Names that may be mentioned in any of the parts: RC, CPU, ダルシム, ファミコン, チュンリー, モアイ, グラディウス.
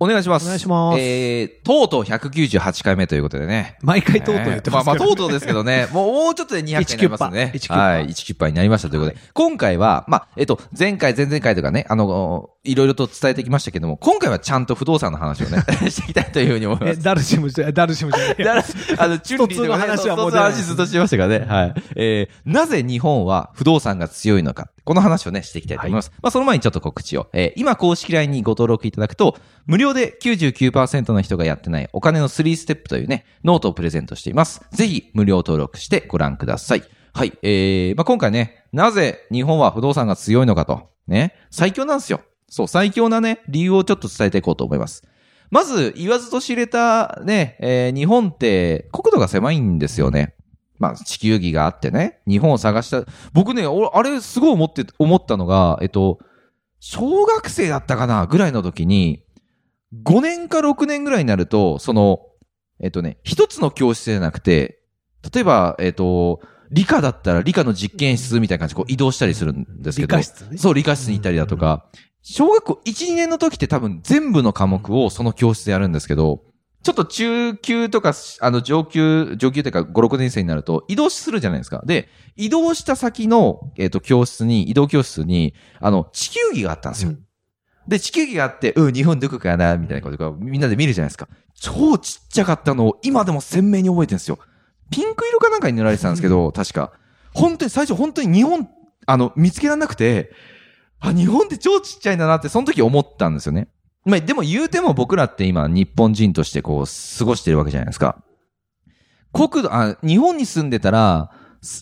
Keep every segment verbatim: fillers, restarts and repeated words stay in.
お願いします。お願いします。えー、とうとうひゃくきゅうじゅうはちかいめということでね。毎回とうとう言ってますけどね。えー、まあまあとうとうですけどね。もうもうちょっとでにひゃっかいになりますね。いちきゅうはち。はい。いちきゅうはちになりましたということで。今回は、まあ、えっと、前回、前々回とかね、あの、いろいろと伝えてきましたけども、今回はちゃんと不動産の話をね、していきたいというふうに思います。え、ダルシムじゃ、ダルシムじゃダルシム、あの、チュンリーの話はもうね、ずっとしてましたからね。はい。えー、なぜ日本は不動産が強いのか。この話をね、していきたいと思います。はい、まあ、その前にちょっと告知を。えー、今、公式 ライン にご登録いただくと、無料で きゅうじゅうきゅうパーセント の人がやってないお金のスリーステップというね、ノートをプレゼントしています。ぜひ、無料登録してご覧ください。はい。えー、まあ、今回ね、なぜ日本は不動産が強いのかと。ね、最強なんですよ。そう、最強なね、理由をちょっと伝えていこうと思います。まず、言わずと知れたね、えー、日本って国土が狭いんですよね。まあ、地球儀があってね、日本を探した。僕ね、あれすごい思って、思ったのが、えっと、小学生だったかなぐらいの時に、ごねんかろくねんぐらいになると、その、えっとね、一つの教室じゃなくて、例えば、えっと、理科だったら理科の実験室みたいな感じでこう移動したりするんですけど、理科室ね。そう、理科室に行ったりだとか、小学校いち、にねんの時って多分全部の科目をその教室でやるんですけど、ちょっと中級とか、あの、上級、上級というかご、ろくねん生になると移動するじゃないですか。で、移動した先の、えっと、教室に、移動教室に、あの、地球儀があったんですよ。うん、で、地球儀があって、うん、日本どこかな、みたいなことがみんなで見るじゃないですか。超ちっちゃかったのを今でも鮮明に覚えてるんですよ。ピンク色かなんかに塗られてたんですけど、確か。本当に最初本当に日本、あの、見つけられなくて、あ、日本って超ちっちゃいんだなって、その時思ったんですよね。まあ、でも言うても僕らって今日本人としてこう過ごしてるわけじゃないですか。国土、あ、日本に住んでたら、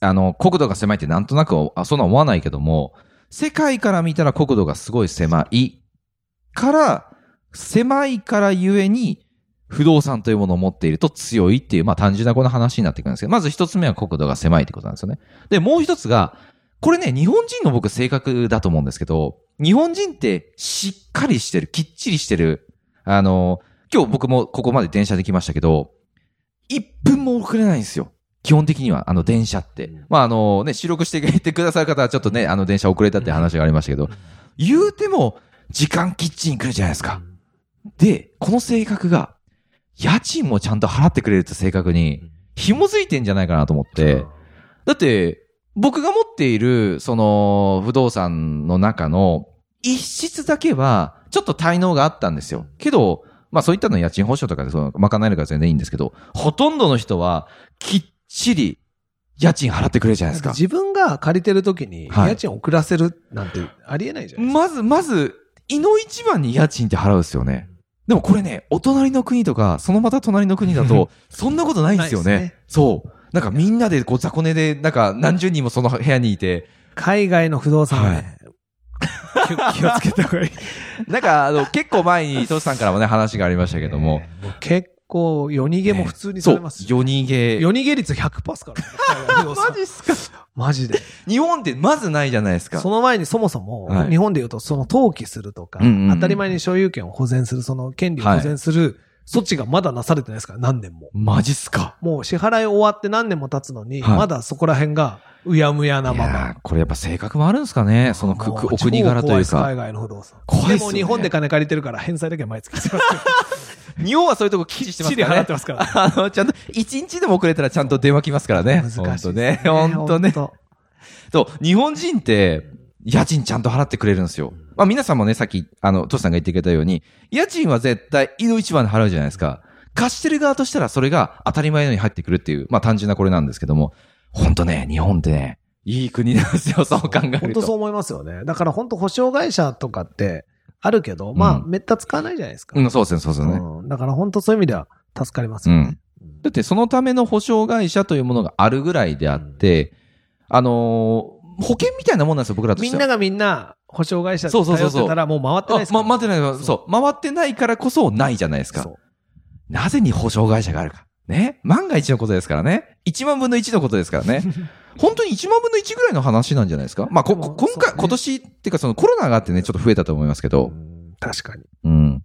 あの、国土が狭いってなんとなく、あ、そんな思わないけども、世界から見たら国土がすごい狭いから、狭いからゆえに不動産というものを持っていると強いっていう、まあ単純なこの話になってくるんですけど、まず一つ目は国土が狭いってことなんですよね。で、もう一つが、これね、日本人の僕性格だと思うんですけど、日本人ってしっかりしてる、きっちりしてる。あの、今日僕もここまで電車で来ましたけど、いっぷんも遅れないんですよ。基本的には、あの電車って。まあ、あのね、収録していてくださる方はちょっとね、あの電車遅れたって話がありましたけど、言うても時間きっちり来るじゃないですか。で、この性格が、家賃もちゃんと払ってくれるって性格に紐づいてんじゃないかなと思って。だって、僕が持っている、その、不動産の中の、一室だけは、ちょっと滞納があったんですよ。けど、まあそういったの家賃保証とかで、その、賄えるから全然いいんですけど、ほとんどの人は、きっちり、家賃払ってくれるじゃないですか。自分が借りてる時に、家賃遅らせるなんて、ありえないじゃないですか。はい、まず、まず、いの一番に家賃って払うんですよね。でもこれね、お隣の国とか、そのまた隣の国だと、そんなことないんですよね。そう。なんかみんなでこう雑魚寝で、なんか何十人もその部屋にいて。海外の不動産ね。はい、気をつけた方がいい。なんかあの、結構前にトシさんからもね、話がありましたけども。ね、もう結構、夜逃げも普通にされます、ねね、そう、夜逃げ。夜逃げ率 ひゃくパーセント ですから、ね。マジっすかマジで。日本ってまずないじゃないですか。その前にそもそも、はい、日本で言うと、その登記するとか、うんうん、当たり前に所有権を保全する、その権利を保全する、はい、措置がまだなされてないですから、何年も。マジっすか。もう支払い終わって何年も経つのに、はい、まだそこら辺がうやむやなまま。いや、これやっぱ性格もあるんですかね、そのくくお国柄というか。超怖い海外の不動産。怖いですね。でも日本で金借りてるから返済だけは毎月してます。日本はそういうとこきっちりしてますからね。きっちり払ってますから、ね。あの、ちゃんと、一日でも遅れたらちゃんと電話来ますからね。難しいですね。ほんとね。ほんとね。と、日本人って、家賃ちゃんと払ってくれるんですよ。まあ皆さんもね、さっき、あの、トシさんが言ってくれたように、家賃は絶対、井戸一番で払うじゃないですか。貸してる側としたらそれが当たり前のように入ってくるっていう、まあ単純なこれなんですけども、ほんとね、日本ってね、いい国なんですよ、そう考えると。ほんとそう思いますよね。だからほんと保証会社とかってあるけど、まあ、うん、めった使わないじゃないですか。うん、そうですね、そうですね。うん、だからほんとそういう意味では助かりますよね。うん、だってそのための保証会社というものがあるぐらいであって、うん、あのー、保険みたいなもんなんですよ、僕らとしては。みんながみんな、保証会社で頼ってたらもう回ってないですから。回ってない、そう。回ってないからこそないじゃないですか。なぜに保証会社があるか。ね、万が一のことですからね。いちまんぶんのいちのことですからね。本当にいちまんぶんのいちぐらいの話なんじゃないですか。まあ、こ、こ、今回、ね、今年っていうかそのコロナがあってね、ちょっと増えたと思いますけど。うん、確かに。うん。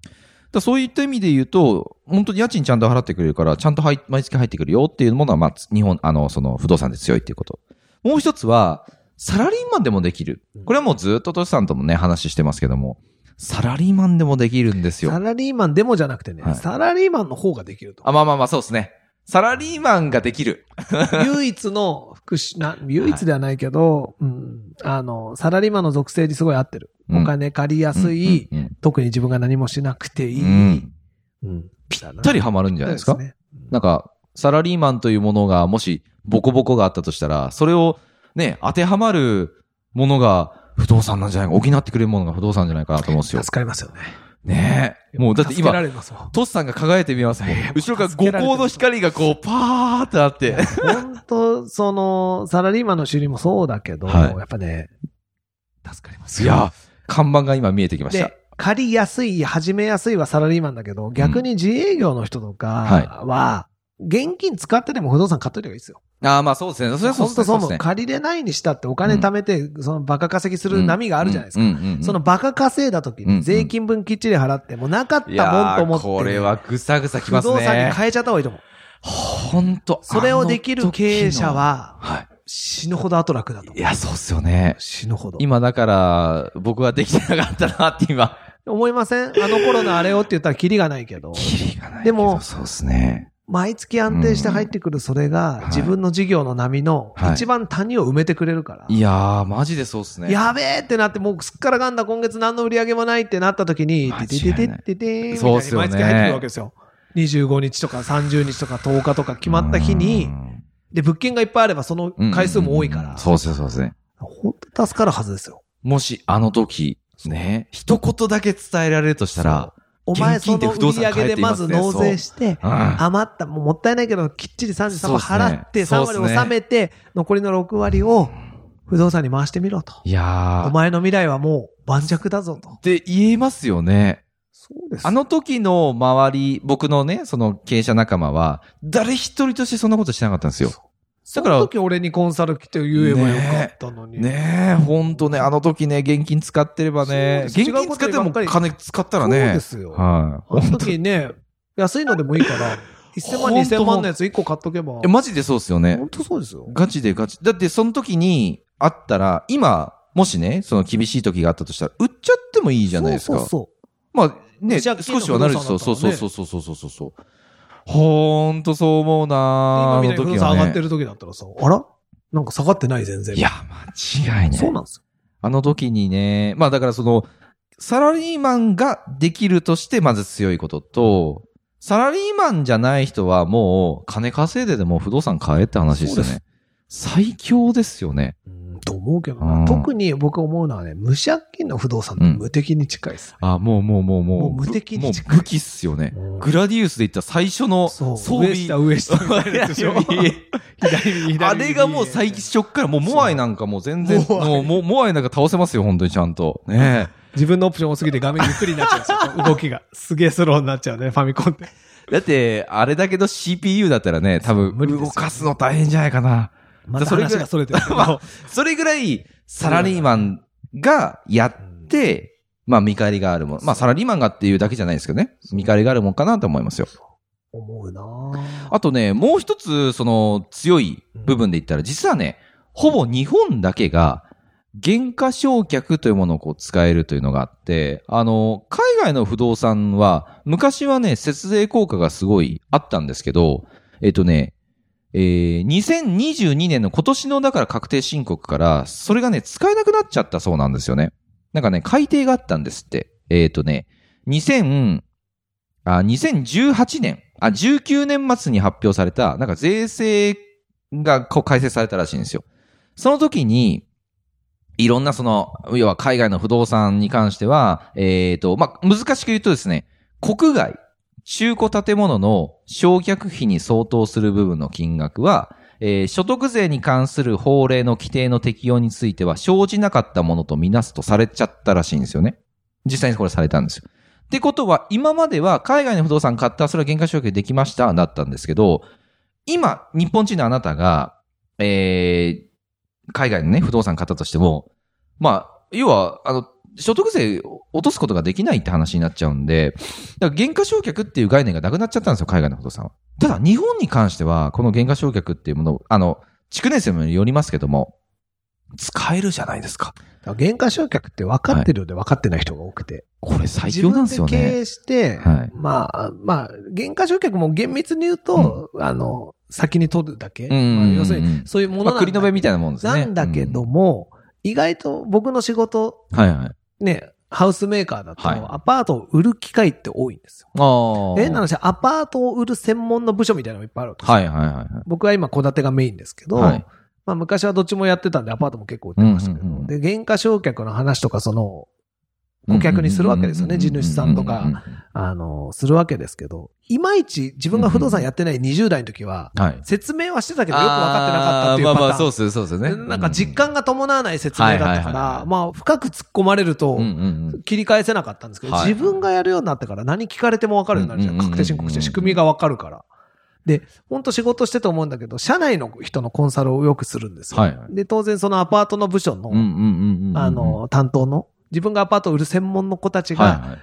だそういった意味で言うと、本当に家賃ちゃんと払ってくれるから、ちゃんと毎月入ってくるよっていうものは、まあ、日本、あの、その不動産で強いっていうこと。もう一つは、サラリーマンでもできる。これはもうずっとトシさんともね、話してますけども。サラリーマンでもできるんですよ。サラリーマンでもじゃなくてね、はい、サラリーマンの方ができると。あ、まあまあまあ、そうですね。サラリーマンができる。唯一の福祉、な、唯一ではないけど、はい、うん、あの、サラリーマンの属性にすごい合ってる。うん、お金借りやすい、うんうんうん、特に自分が何もしなくていい。うんうん、ぴったりハマるんじゃないですか。ですね、うん、なんか、サラリーマンというものが、もし、ボコボコがあったとしたら、それをね、当てはまるものが、不動産なんじゃないか、補ってくれるものが不動産じゃないかなと思うんですよ。助かりますよね。ねえ。もうだって今、トスさんが輝いてみますもん。後ろから五光の光がこう、パーってあって。本当その、サラリーマンの主流もそうだけど、はい、やっぱね、助かりますよ。いや、看板が今見えてきました。借りやすい、始めやすいはサラリーマンだけど、逆に自営業の人とかは、うんはい、現金使ってでも不動産買っといた方がいいですよ。ああ、まあそうですね。それはそうですね。本当そうも借りれないにしたってお金貯めて、うん、そのバカ稼ぎする波があるじゃないですか。うんうんうんうん、そのバカ稼いだ時に税金分きっちり払って、もうなかったもんと思って。これはぐさぐさきますね。不動産に変えちゃった方がいいと思う。ほんと。それをできる経営者は、はい。死ぬほど後楽だと思う。いや、そうっすよね。死ぬほど。今だから、僕はできてなかったなって今。思いません？あの頃のあれをって言ったらキリがないけど。キリがないけど。でも、そうっすね。毎月安定して入ってくるそれが、うん、自分の事業の波の一番谷を埋めてくれるから。はい、いやー、マジでそうっすね。やべーってなって、もうすっからかんだ今月何の売り上げもないってなった時に、ててててててー、そうっすよね。毎月入ってくるわけですよ。にじゅうごにちとかさんじゅうにちとかとおかとか決まった日に、で、物件がいっぱいあればその回数も多いから。うんうんうん、そうっすね、そうっすね。ほんと助かるはずですよ。もしあの時、ね、一言だけ伝えられるとしたら、お前その売り上げでまず納税して、余った、もったいないけど、きっちりさんじゅうさんわ払って、さんわり納めて、残りのろくわりを不動産に回してみろと。いやー。お前の未来はもう盤石だぞと。って言えますよね。そうです。あの時の周り、僕のね、その経営者仲間は、誰一人としてそんなことしてなかったんですよ。だからその時俺にコンサル来て言えばよかったのに。ねえ、ほんとね、あの時ね、現金使ってればね、現金使っても金使ったらね。そうですよ。はい。あの時ね、安いのでもいいから、いっせんまんにせんまんのやついっこ買っとけば。え、マジでそうですよね。ほんとそうですよ。ガチでガチ。だってその時にあったら、今、もしね、その厳しい時があったとしたら、売っちゃってもいいじゃないですか。そうそうそう。まあね、少しはなるでしょう。そうそうそうそうそうそうそう。ほんとそう思うなぁ。今みたいに不動産上がってる時だったらさ、あらなんか下がってない全然。いや、間違いね。そうなんですよ。あの時にね、まあだからその、サラリーマンができるとしてまず強いことと、サラリーマンじゃない人はもう金稼いででも不動産買えって話ですよね。最強ですよね。うん、と思うけどな。特に僕思うのはね、無借金の不動産って無敵に近いです、ねうん。あ、もうもうもうもう。もう無敵に近い。もう武器っすよね。グラディウスで言った最初の装備。上下上下みたいなでしょ。左右左。あれがもう最初から、もうモアイなんかもう全然、もうモアイ、モアイなんか倒せますよ、本当にちゃんと。ね自分のオプション多すぎて画面ゆっくりになっちゃうんですよ。動きが。すげえスローになっちゃうね、ファミコンって。だって、あれだけど シーピーユー だったらね、多分動かすの大変じゃないかな。まあ、それぐらい、それてるけど、まあ、それぐらい、サラリーマンがやって、まあ、見返りがあるもん。まあ、サラリーマンがっていうだけじゃないですけどね。見返りがあるもんかなと思いますよ。思うなぁ。あとね、もう一つ、その、強い部分で言ったら、実はね、ほぼ日本だけが、減価償却というものをこう使えるというのがあって、あの、海外の不動産は、昔はね、節税効果がすごいあったんですけど、えっとね、えー、にせんにじゅうにねんの今年のだから確定申告から、それがね、使えなくなっちゃったそうなんですよね。なんかね、改定があったんですって。えっとね、にせんじゅうはちねん、あ、じゅうきゅうねんまつに発表された、なんか税制がこう改正されたらしいんですよ。その時に、いろんなその、要は海外の不動産に関しては、えっと、まあ、難しく言うとですね、国外、中古建物の償却費に相当する部分の金額は、えー、所得税に関する法令の規定の適用については生じなかったものとみなすとされちゃったらしいんですよね。実際にこれされたんですよ。ってことは、今までは海外の不動産買った、それは減価償却できました、だったんですけど、今、日本人のあなたが、えー、海外のね、不動産買ったとしても、まあ、要は、あの、所得税落とすことができないって話になっちゃうんで、だから減価償却っていう概念がなくなっちゃったんですよ、海外の不動産は。ただ、日本に関しては、この減価償却っていうもの、あの、築年数によりますけども、使えるじゃないですか。減価償却って分かってるようで分かってない人が多くて。これ最強なんですよね。自分で経営して、はい、まあ、まあ、減価償却も厳密に言うと、うん、あの、先に取るだけ。うんまあ、要するに、そういうものなんだけど、まあ、繰り延べみたいなもんですね。なんだけども、うん、意外と僕の仕事、はいはい、ね、ハウスメーカーだと、アパートを売る機会って多いんですよ。はい、え、なので、アパートを売る専門の部署みたいなのがいっぱいあるわけですよ。はいはいはいはい、僕は今、戸建てがメインですけど、はいまあ、昔はどっちもやってたんで、アパートも結構売ってましたけど、うんうんうん、で、減価償却の話とか、その、顧客にするわけですよね。地主さんとか、うんうんうん、あの、するわけですけど、いまいち自分が不動産やってないにじゅう代の時は、うんうん、説明はしてたけどよく分かってなかったっていうパターン。あー、まあまあ、そうです、そうですね。なんか実感が伴わない説明だったから、まあ、深く突っ込まれると、切り返せなかったんですけど、うんうんうん、自分がやるようになってから何聞かれても分かるようになるじゃん。うんうんうん、確定申告して仕組みが分かるから。で、ほんと仕事してと思うんだけど、社内の人のコンサルをよくするんですよ。はい、で、当然そのアパートの部署の、あの、担当の、自分がアパートを売る専門の子たちが、はいは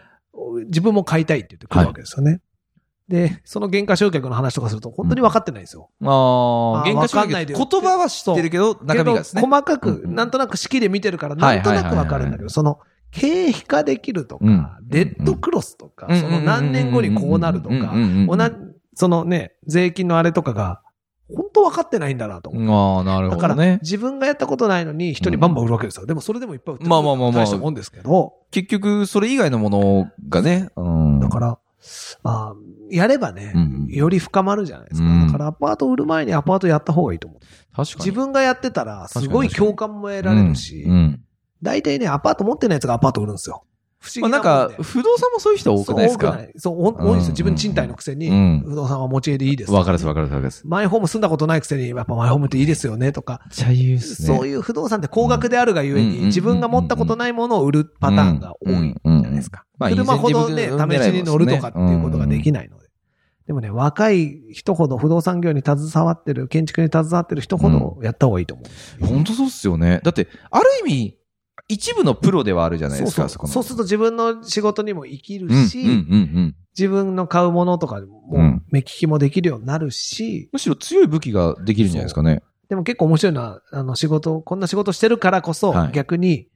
い、自分も買いたいって言ってくるわけですよね。はい、で、その減価償却の話とかすると、本当に分かってないんですよ。うん、ああ、減価償却。言葉は知ってるけど、中身がですね。細かく、なんとなく式で見てるから、なんとなく分かるんだけど、その、経費化できるとか、うん、デッドクロスとか、うん、その何年後にこうなるとか、同じ、そのね、税金のあれとかが、本当分かってないんだなと思って。ああ、なるほど、ね。だから、自分がやったことないのに人にバンバン売るわけですよ。うん、でもそれでもいっぱい売ってる。まあまあまあまあ。大したもんですけど。結局、それ以外のものがね。うん、だから、まあ、やればね、うん、より深まるじゃないですか、うん。だからアパート売る前にアパートやった方がいいと思う。確かに。自分がやってたら、すごい共感も得られるし、大体、うんうん、ね、アパート持ってないやつがアパート売るんですよ。不思議なもんで、まあ、なんか、不動産もそういう人多くないですか？そう、多くない。そう、多いですよ。自分賃貸のくせに、うん、不動産は持ち家でいいです、ね。わかるです、わかるです、わかるです。マイホーム住んだことないくせに、やっぱマイホームっていいですよね、とか。めっちゃ言うっすね。そういう不動産って高額であるがゆえに、うん、自分が持ったことないものを売るパターンが多いじゃないですか。うんうんうんうん、車ほどね、まあ、試しに乗るとかっていうことができないので。でもね、若い人ほど不動産業に携わってる、建築に携わってる人ほどやった方がいいと思う。本当そうっすよね。だって、ある意味、一部のプロではあるじゃないですか。そうそう。そうすると自分の仕事にも生きるし、うんうんうんうん、自分の買うものとかも目利きもできるようになるし、うん、むしろ強い武器ができるんじゃないですかね。でも結構面白いのは、あの仕事、こんな仕事してるからこそ、はい、逆に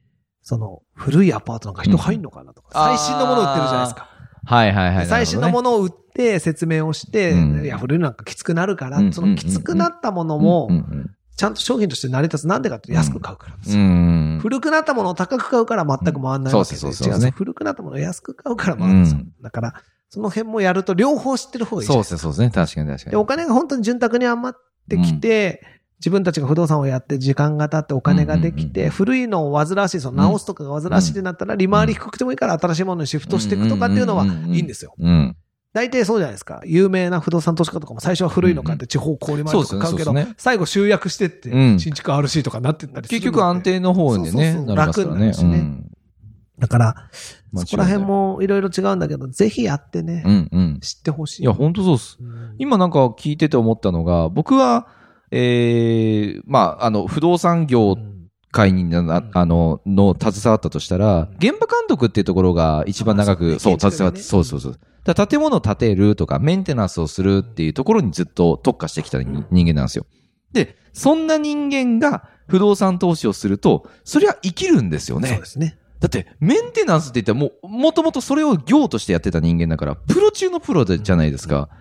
その古いアパートなんか人入んのかなとか、うん、最新のものを売ってるじゃないですか。はいはいはい、ね。最新のものを売って説明をして、うん、いや古いなんかきつくなるから、うん、そのきつくなったものも。うんうんうんうんちゃんと商品として成り立つ。なんでかって安く買うからですよ、うん。古くなったものを高く買うから全く回んないわけで、うん、違うね。古くなったものを安く買うから回るんですよ、うん。だから、その辺もやると両方知ってる方がいいです。そうですね、そうですね。確かに確かに。お金が本当に潤沢に余ってきて、うん、自分たちが不動産をやって時間が経ってお金ができて、うんうんうん、古いのを煩わしい、その直すとかが煩わしいってなったら、利回り低くてもいいから新しいものにシフトしていくとかっていうのはいいんですよ。うんうんうんうん大体そうじゃないですか。有名な不動産投資家とかも最初は古いの買って地方小売まで買うけど、最後集約してって、新築 アールシー とかなってったりする、うん。結局安定の方でね、そうそうそう楽になるしね。うん、だから、そこら辺もいろいろ違うんだけど、ぜひやってね、うんうん、知ってほしい。いや、ほんとそうです、うん。今なんか聞いてて思ったのが、僕は、ええー、まあ、あの、不動産業会に、うん、あの、の携わったとしたら、うん、現場監督っていうところが一番長く、そう、携わって、そうそうそう。だ建物を建てるとかメンテナンスをするっていうところにずっと特化してきた人間なんですよ。で、そんな人間が不動産投資をすると、それは生きるんですよね。そうですね。だってメンテナンスって言ったらもう、もともとそれを業としてやってた人間だから、プロ中のプロじゃないですか。っ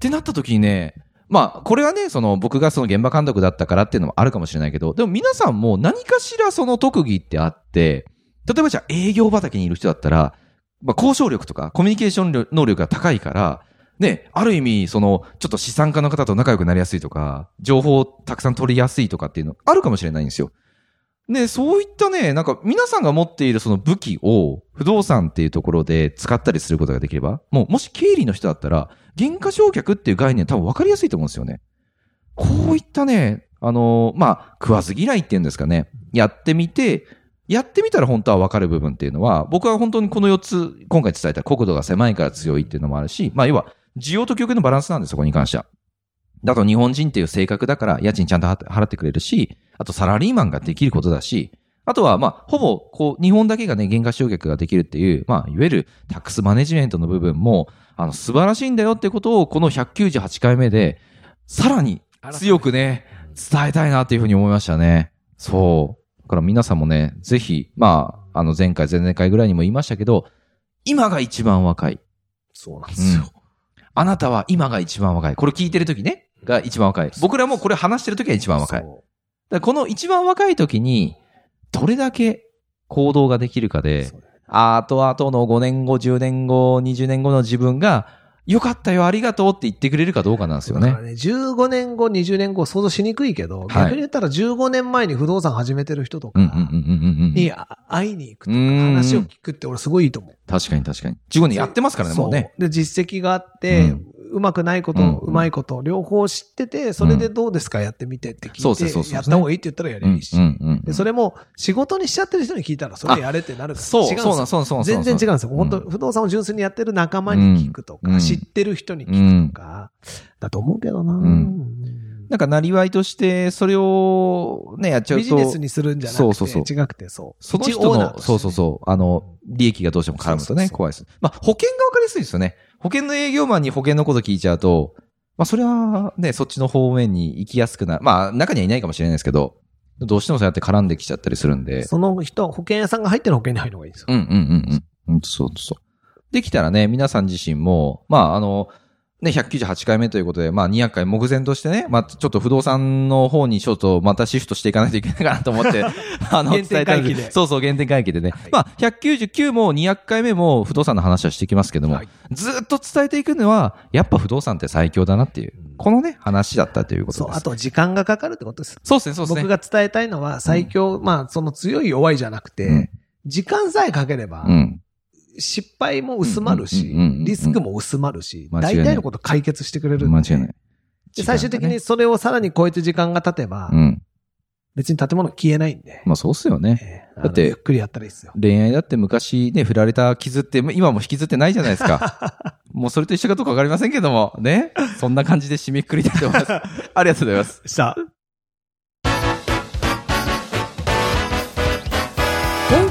てなった時にね、まあ、これはね、その僕がその現場監督だったからっていうのもあるかもしれないけど、でも皆さんも何かしらその特技ってあって、例えばじゃあ営業畑にいる人だったら、まあ、交渉力とかコミュニケーション能力が高いから、ね、ある意味、その、ちょっと資産家の方と仲良くなりやすいとか、情報をたくさん取りやすいとかっていうのあるかもしれないんですよ。で、そういったね、なんか皆さんが持っているその武器を不動産っていうところで使ったりすることができれば、もう、もし経理の人だったら、減価償却っていう概念多分分かりやすいと思うんですよね。こういったね、あの、まあ、食わず嫌いっていうんですかね、やってみて、やってみたら本当は分かる部分っていうのは、僕は本当にこのよっつ、今回伝えた国土が狭いから強いっていうのもあるし、まあ要は、需要と供給のバランスなんです、そこに関しては。だと日本人っていう性格だから、家賃ちゃんと払ってくれるし、あとサラリーマンができることだし、あとは、まあ、ほぼ、こう、日本だけがね、減価償却ができるっていう、まあ、いわゆるタックスマネジメントの部分も、あの、素晴らしいんだよってことを、このひゃくきゅうじゅうはちかいめで、さらに強くね、伝えたいなっていうふうに思いましたね。そう。だから皆さんもね、ぜひ、まあ、あの、前回、前々回ぐらいにも言いましたけど、今が一番若い。そうなんですよ。うん、あなたは今が一番若い。これ聞いてる時ね、が一番若い。僕らもこれ話してる時が一番若い。だからこの一番若い時に、どれだけ行動ができるかで、あとあとのごねんご、じゅうねんご、にじゅうねんごの自分が、よかったよ、ありがとうって言ってくれるかどうかなんですよね。だからね、じゅうごねんご、にじゅうねんご想像しにくいけど、はい、逆に言ったらじゅうごねんまえに不動産始めてる人とかに会いに行くとか話を聞くって俺すごいいいと思う。確かに確かに。じゅうごねんやってますからね、もうね。で、実績があって、うんうまくないこと、うんうん、うまいこと、両方知ってて、それでどうですか、うん、やってみてって聞いて、やった方がいいって言ったらやればいいし、うんうんうんうん、でそれも仕事にしちゃってる人に聞いたら、それやれってなるから、そう違うんですよ。そうそうそうそう。全然違うんですよ。本当、うん、不動産を純粋にやってる仲間に聞くとか、うん、知ってる人に聞くとか、うん、だと思うけどな、うん、なんか、なりわいとして、それをね、やっちゃうと。ビジネスにするんじゃなくて、そうそうそう違くて、そう。その人の、ね、そうそうそう、あの、利益がどうしても絡むとね、そうそうそう怖いです。まあ、保険がわかりやすいですよね。保険の営業マンに保険のこと聞いちゃうと、まあそれはね、そっちの方面に行きやすくなる。まあ中にはいないかもしれないですけど、どうしてもそうやって絡んできちゃったりするんで。その人、保険屋さんが入ってる保険に入るのがいいですよ。うんうんうんうん。そうそう。できたらね、皆さん自身も、まああの、ね、ひゃくきゅうじゅうはちかいめということで、まあにひゃっかい目前としてね、まあちょっと不動産の方にちょっとまたシフトしていかないといけないかなと思って、あの、伝えたい。原点回帰で。そうそう、原点回帰でね。はい、まあひゃくきゅうじゅうきゅうもにひゃっかいめも不動産の話はしてきますけども、はい、ずっと伝えていくのは、やっぱ不動産って最強だなっていう、このね、話だったということです。そう、あと時間がかかるってことです。そうですね、そうですね。僕が伝えたいのは最強、うん、まあその強い弱いじゃなくて、うん、時間さえかければ、うん失敗も薄まるし、リスクも薄まるし、大体のこと解決してくれるんで。間違いない。で、最終的にそれをさらに超えて時間が経てば、うん、別に建物消えないんで。まあそうっすよね。えー、だって、ゆっくりやったらいいっすよ。恋愛だって昔ね、振られた傷って、今も引きずってないじゃないですか。もうそれと一緒かどうかわかりませんけども、ね。そんな感じで締めくくりたいと思います。ありがとうございます。した。今